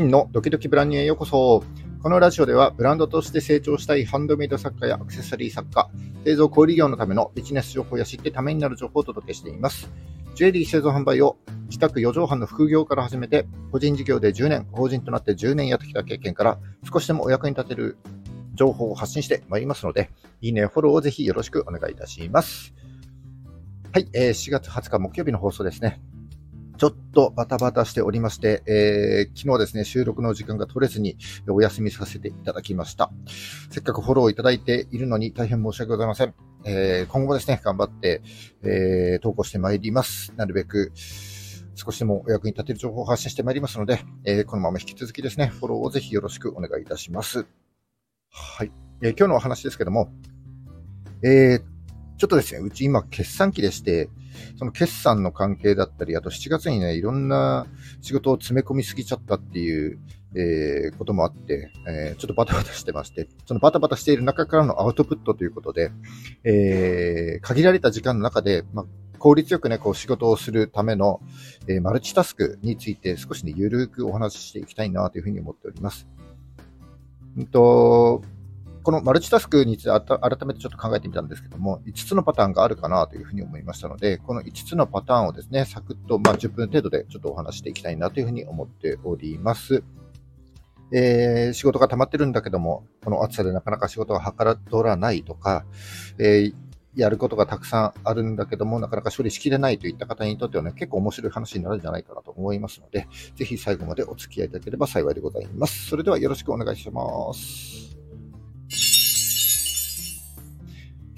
真のドキドキブランニューへようこそ。このラジオではブランドとして成長したいハンドメイド作家やアクセサリー作家、製造小売業のためのビジネス情報や知ってためになる情報をお届けしています。ジュエリー製造販売を自宅4畳半の副業から始めて、個人事業で10年、法人となって10年やってきた経験から少しでもお役に立てる情報を発信してまいりますので、いいね、フォローをぜひよろしくお願いいたします。はい、4月20日木曜日の放送ですね。ちょっとバタバタしておりまして、昨日ですね、収録の時間が取れずにお休みさせていただきました。せっかくフォローいただいているのに大変申し訳ございません。今後もですね、頑張って、投稿してまいります。なるべく少しでもお役に立てる情報を発信してまいりますので、このまま引き続きですね、フォローをぜひよろしくお願いいたします。はい。今日のお話ですけども、ちょっとですね、うち今決算期でして、その決算の関係だったり、あと7月にね、いろんな仕事を詰め込みすぎちゃったっていう、こともあって、ちょっとバタバタしてまして、そのバタバタしている中からのアウトプットということで、限られた時間の中で、効率よくね、こう仕事をするための、マルチタスクについて少しね、ゆるくお話ししていきたいなというふうに思っております。このマルチタスクについて改めてちょっと考えてみたんですけども、5つのパターンがあるかなというふうに思いましたので、この5つのパターンをですね、サクッと10分程度でちょっとお話していきたいなというふうに思っております。仕事が溜まってるんだけども、この暑さでなかなか仕事がはかどらないとか、やることがたくさんあるんだけどもなかなか処理しきれないといった方にとってはね、結構面白い話になるんじゃないかなと思いますので、ぜひ最後までお付き合いいただければ幸いでございます。それではよろしくお願いします。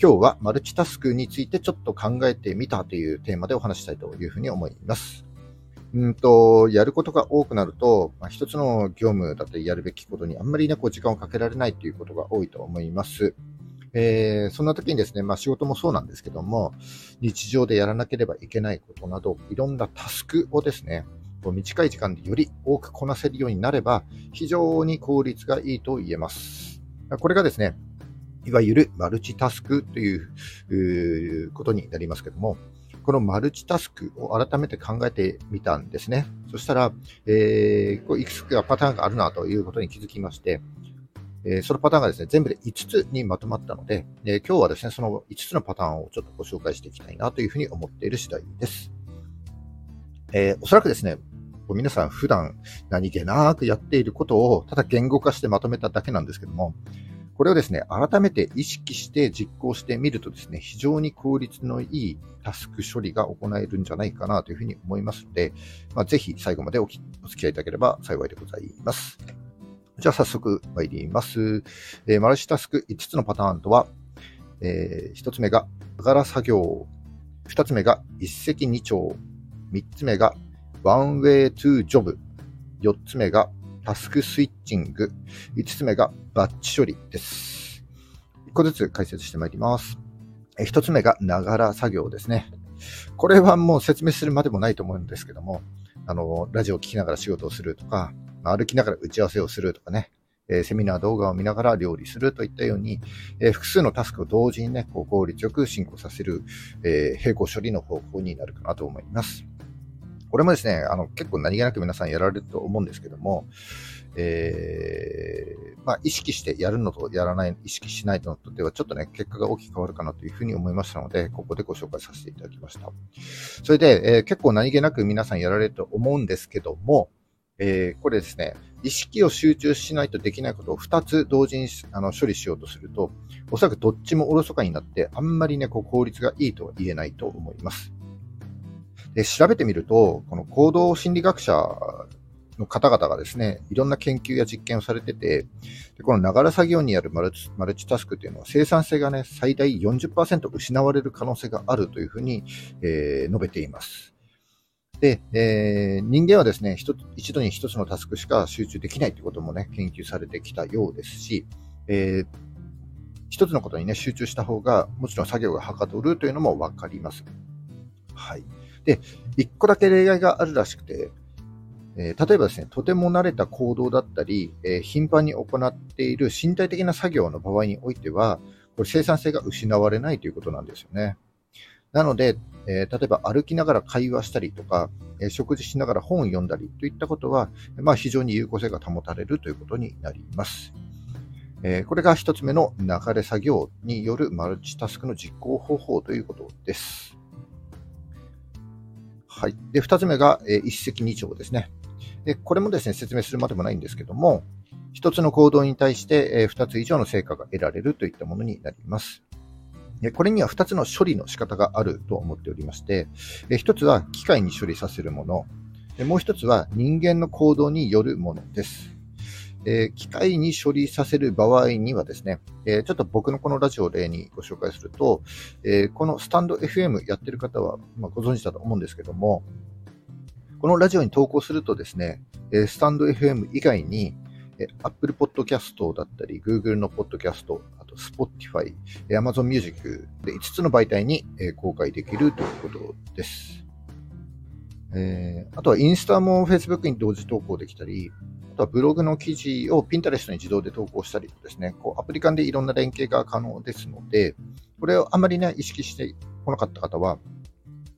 今日はマルチタスクについてちょっと考えてみたというテーマでお話したいというふうに思います。やることが多くなると、一つの業務だったりやるべきことにあんまりね、こう時間をかけられないということが多いと思います。そんな時にですね、仕事もそうなんですけども、日常でやらなければいけないことなど、いろんなタスクをですね、短い時間でより多くこなせるようになれば、非常に効率がいいと言えます。これがですね、いわゆるマルチタスクということになりますけども、このマルチタスクを改めて考えてみたんですね。そしたら、いくつかパターンがあるなということに気づきまして、そのパターンがですね、全部で5つにまとまったので、今日はですね、その5つのパターンをちょっとご紹介していきたいなというふうに思っている次第です。おそらくですね、皆さん普段何気なくやっていることをただ言語化してまとめただけなんですけども、これをですね、改めて意識して実行してみるとですね、非常に効率のいいタスク処理が行えるんじゃないかなというふうに思いますので、ぜひ最後までお付き合いいただければ幸いでございます。じゃあ早速参ります。マルチタスク5つのパターンとは、1つ目がながら作業、2つ目が一石二鳥、3つ目が 1way-2job、4つ目がタスクスイッチング、5つ目がバッチ処理です。1個ずつ解説してまいります。1つ目がながら作業ですね。これはもう説明するまでもないと思うんですけども、ラジオを聞きながら仕事をするとか、歩きながら打ち合わせをするとかね、セミナー動画を見ながら料理するといったように、複数のタスクを同時にね、こう効率よく進行させる、並行処理の方法になるかなと思います。これもですね、結構何気なく皆さんやられると思うんですけども、意識してやるのとやらない、意識しないのとではちょっとね、結果が大きく変わるかなというふうに思いましたので、ここでご紹介させていただきました。それで、結構何気なく皆さんやられると思うんですけども、これですね、意識を集中しないとできないことを2つ同時に処理しようとすると、おそらくどっちもおろそかになって、あんまりね、こう効率がいいとは言えないと思います。で、調べてみると、この行動心理学者の方々がですね、いろんな研究や実験をされてて、で、このながら作業にあるマルチタスクというのは生産性がね、最大 40% 失われる可能性があるというふうに、述べています。で、人間はですね、一度に一つのタスクしか集中できないということもね、研究されてきたようですし、一つのことにね、集中した方が、もちろん作業がはかどるというのもわかります。はい。で、一個だけ例外があるらしくて、例えばですね、とても慣れた行動だったり、頻繁に行っている身体的な作業の場合においては、これ生産性が失われないということなんですよね。なので、例えば歩きながら会話したりとか、食事しながら本を読んだりといったことは、非常に有効性が保たれるということになります。これが1つ目の流れ作業によるマルチタスクの実行方法ということです。はい、で2つ目が、一石二鳥ですね。でこれもですね、説明するまでもないんですけども、1つの行動に対して、2つ以上の成果が得られるといったものになります。でこれには2つの処理の仕方があると思っておりまして、1つは機械に処理させるもの、でもう1つは人間の行動によるものです。機械に処理させる場合にはですね、ちょっと僕のこのラジオを例にご紹介すると、このスタンド FM やってる方は、ご存知だと思うんですけども、このラジオに投稿するとですね、スタンド FM 以外に、Apple Podcast だったり、Google の Podcast、あと Spotify、Amazon Music で5つの媒体に公開できるということです。あとはインスタも Facebook に同時投稿できたり、ブログの記事を Pinterest に自動で投稿したりとですね、こうアプリ間でいろんな連携が可能ですので、これをあまりね、意識してこなかった方は、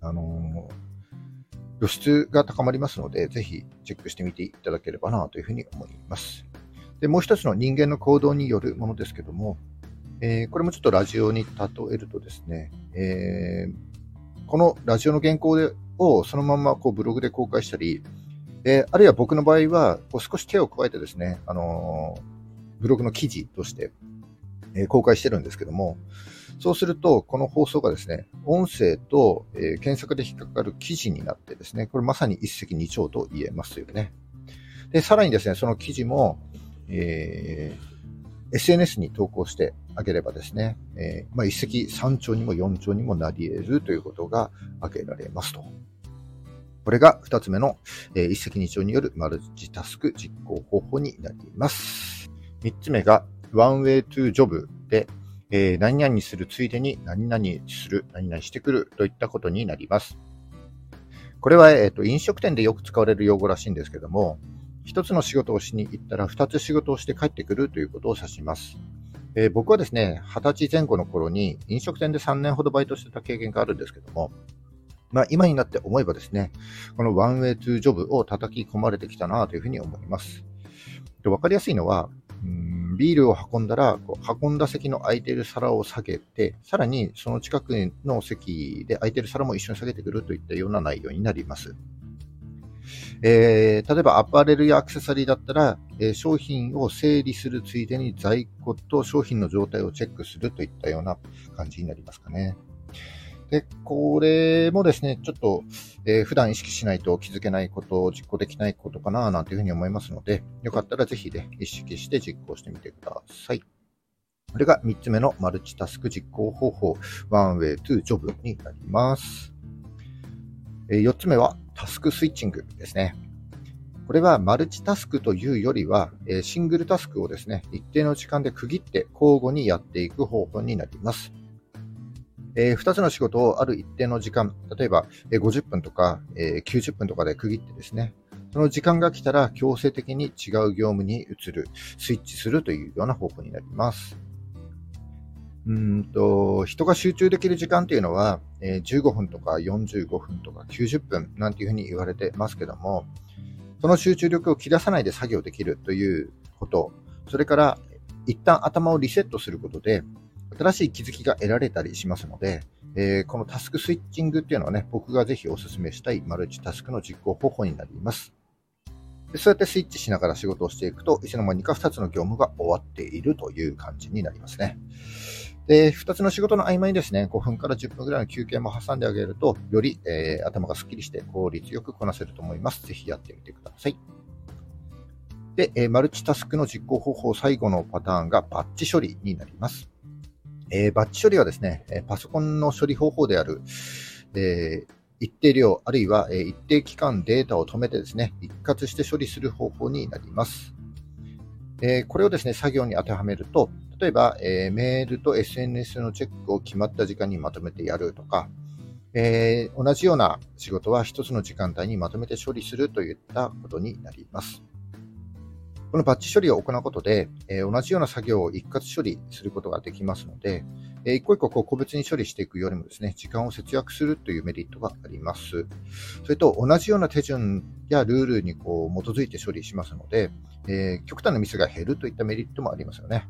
露出が高まりますので、ぜひチェックしてみていただければなというふうに思います。で、もう一つの人間の行動によるものですけども、これもちょっとラジオに例えるとですね、このラジオの原稿をそのままこうブログで公開したり、あるいは僕の場合は、少し手を加えてですね、ブログの記事として、公開してるんですけども、そうすると、この放送がですね、音声と、検索で引っかかる記事になってですね、これまさに一石二鳥と言えますよね。で、さらにですね、その記事も、SNS に投稿してあげればですね、一石三鳥にも四鳥にもなり得るということが挙げられますと。これが2つ目の、一石二鳥によるマルチタスク実行方法になります。3つ目が 1way-2job で、何々するついでに何々する、何々してくるといったことになります。これは、飲食店でよく使われる用語らしいんですけども、1つの仕事をしに行ったら2つ仕事をして帰ってくるということを指します。僕はですね、20歳前後の頃に飲食店で3年ほどバイトしてた経験があるんですけども、今になって思えばですね、この 1way-2job を叩き込まれてきたなというふうに思います。わかりやすいのは、ビールを運んだら、運んだ席の空いている皿を下げて、さらにその近くの席で空いている皿も一緒に下げてくるといったような内容になります。例えばアパレルやアクセサリーだったら、商品を整理するついでに在庫と商品の状態をチェックするといったような感じになりますかね。でこれもですね、ちょっと、普段意識しないと気づけないこと、実行できないことかななんていうふうに思いますので、よかったらぜひね、意識して実行してみてください。これが3つ目のマルチタスク実行方法、1way-2job になります。4つ目はタスクスイッチングですね。これはマルチタスクというよりは、シングルタスクをですね、一定の時間で区切って交互にやっていく方法になります。2つの仕事をある一定の時間、例えば50分とか90分とかで区切ってですね、その時間が来たら強制的に違う業務に移る、スイッチするというような方法になります。人が集中できる時間というのは15分とか45分とか90分なんていうふうに言われてますけども、その集中力を切らさないで作業できるということ、それから一旦頭をリセットすることで、新しい気づきが得られたりしますので、このタスクスイッチングっていうのはね、僕がぜひお勧めしたいマルチタスクの実行方法になります。でそうやってスイッチしながら仕事をしていくと、いつの間にか2つの業務が終わっているという感じになりますね。で、2つの仕事の合間にですね、5分から10分ぐらいの休憩も挟んであげると、より、頭がスッキリして効率よくこなせると思います。ぜひやってみてください。で、マルチタスクの実行方法最後のパターンがバッチ処理になります。バッチ処理はですね、パソコンの処理方法である、一定量あるいは一定期間データを止めてですね、一括して処理する方法になります。これをですね、作業に当てはめると、例えば、メールと SNS のチェックを決まった時間にまとめてやるとか、同じような仕事は一つの時間帯にまとめて処理するといったことになります。このバッチ処理を行うことで、同じような作業を一括処理することができますので、一個一個個別に処理していくよりもですね、時間を節約するというメリットがあります。それと同じような手順やルールに基づいて処理しますので、極端なミスが減るといったメリットもありますよね。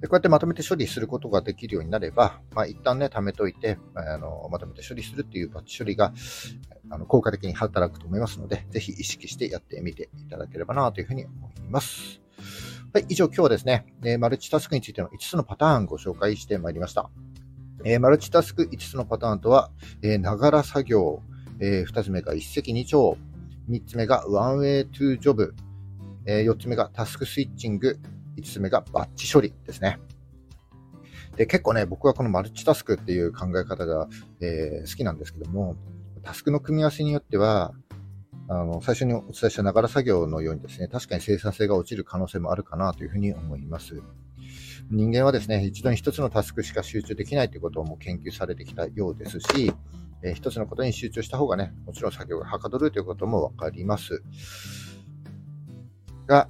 でこうやってまとめて処理することができるようになれば、一旦ね、貯めといて、まとめて処理するっていうバッチ処理が、効果的に働くと思いますので、ぜひ意識してやってみていただければなというふうに思います。はい、以上今日はですね、マルチタスクについての5つのパターンをご紹介してまいりました。マルチタスク5つのパターンとは、ながら作業、2つ目が一石二鳥、3つ目が 1way-2job、4つ目がタスクスイッチング、5つ目がバッチ処理ですね。で、結構ね、僕はこのマルチタスクっていう考え方が、好きなんですけども、タスクの組み合わせによっては、最初にお伝えしたながら作業のようにですね、確かに生産性が落ちる可能性もあるかなというふうに思います。人間はですね、一度に一つのタスクしか集中できないということをもう研究されてきたようですし、一つのことに集中した方がね、もちろん作業がはかどるということもわかります。が、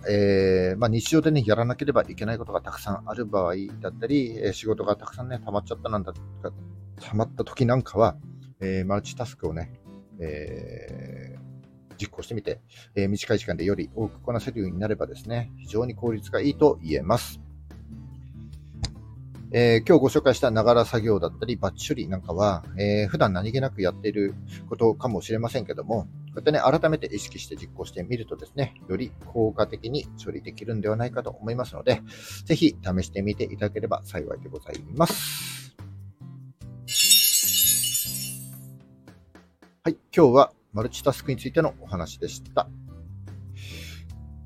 日常でね、やらなければいけないことがたくさんある場合だったり、仕事がたくさんね、溜まった時なんかは、マルチタスクをね、実行してみて、短い時間でより多くこなせるようになればですね、非常に効率がいいと言えます。今日ご紹介したながら作業だったりバッチ処理なんかは、普段何気なくやっていることかもしれませんけども、こうやってね、改めて意識して実行してみるとですね、より効果的に処理できるんではないかと思いますので、ぜひ試してみていただければ幸いでございます。はい、今日はマルチタスクについてのお話でした。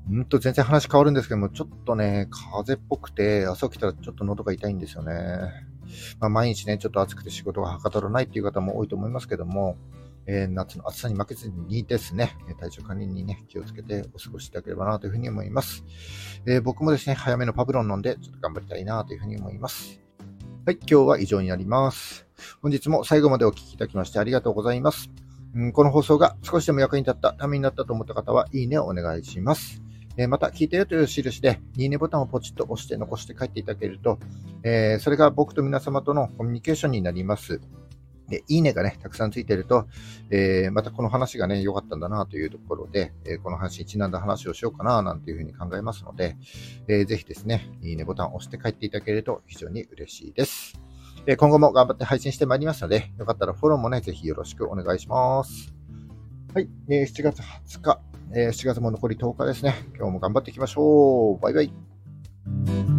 全然話変わるんですけども、ちょっとね、風邪っぽくて、朝起きたらちょっと喉が痛いんですよね。毎日ね、ちょっと暑くて仕事がはかどらないっていう方も多いと思いますけども、夏の暑さに負けずにですね、体調管理にね、気をつけてお過ごしいただければなというふうに思います。僕もですね、早めのパブロン飲んで、ちょっと頑張りたいなというふうに思います。はい、今日は以上になります。本日も最後までお聞きいただきましてありがとうございます。この放送が少しでも役に立った、ためになったと思った方は、いいねをお願いします。また聞いているという印でいいねボタンをポチッと押して残して帰っていただけると、それが僕と皆様とのコミュニケーションになります。で、いいねがね、たくさんついていると、またこの話がね、良かったんだなというところで、この話にちなんだ話をしようかななんていうふうに考えますので、ぜひですね、いいねボタンを押して帰っていただけると非常に嬉しいです。今後も頑張って配信してまいりますので、よかったらフォローもね、ぜひよろしくお願いします。はい、7月20日。7月も残り10日ですね。今日も頑張っていきましょう。バイバイ。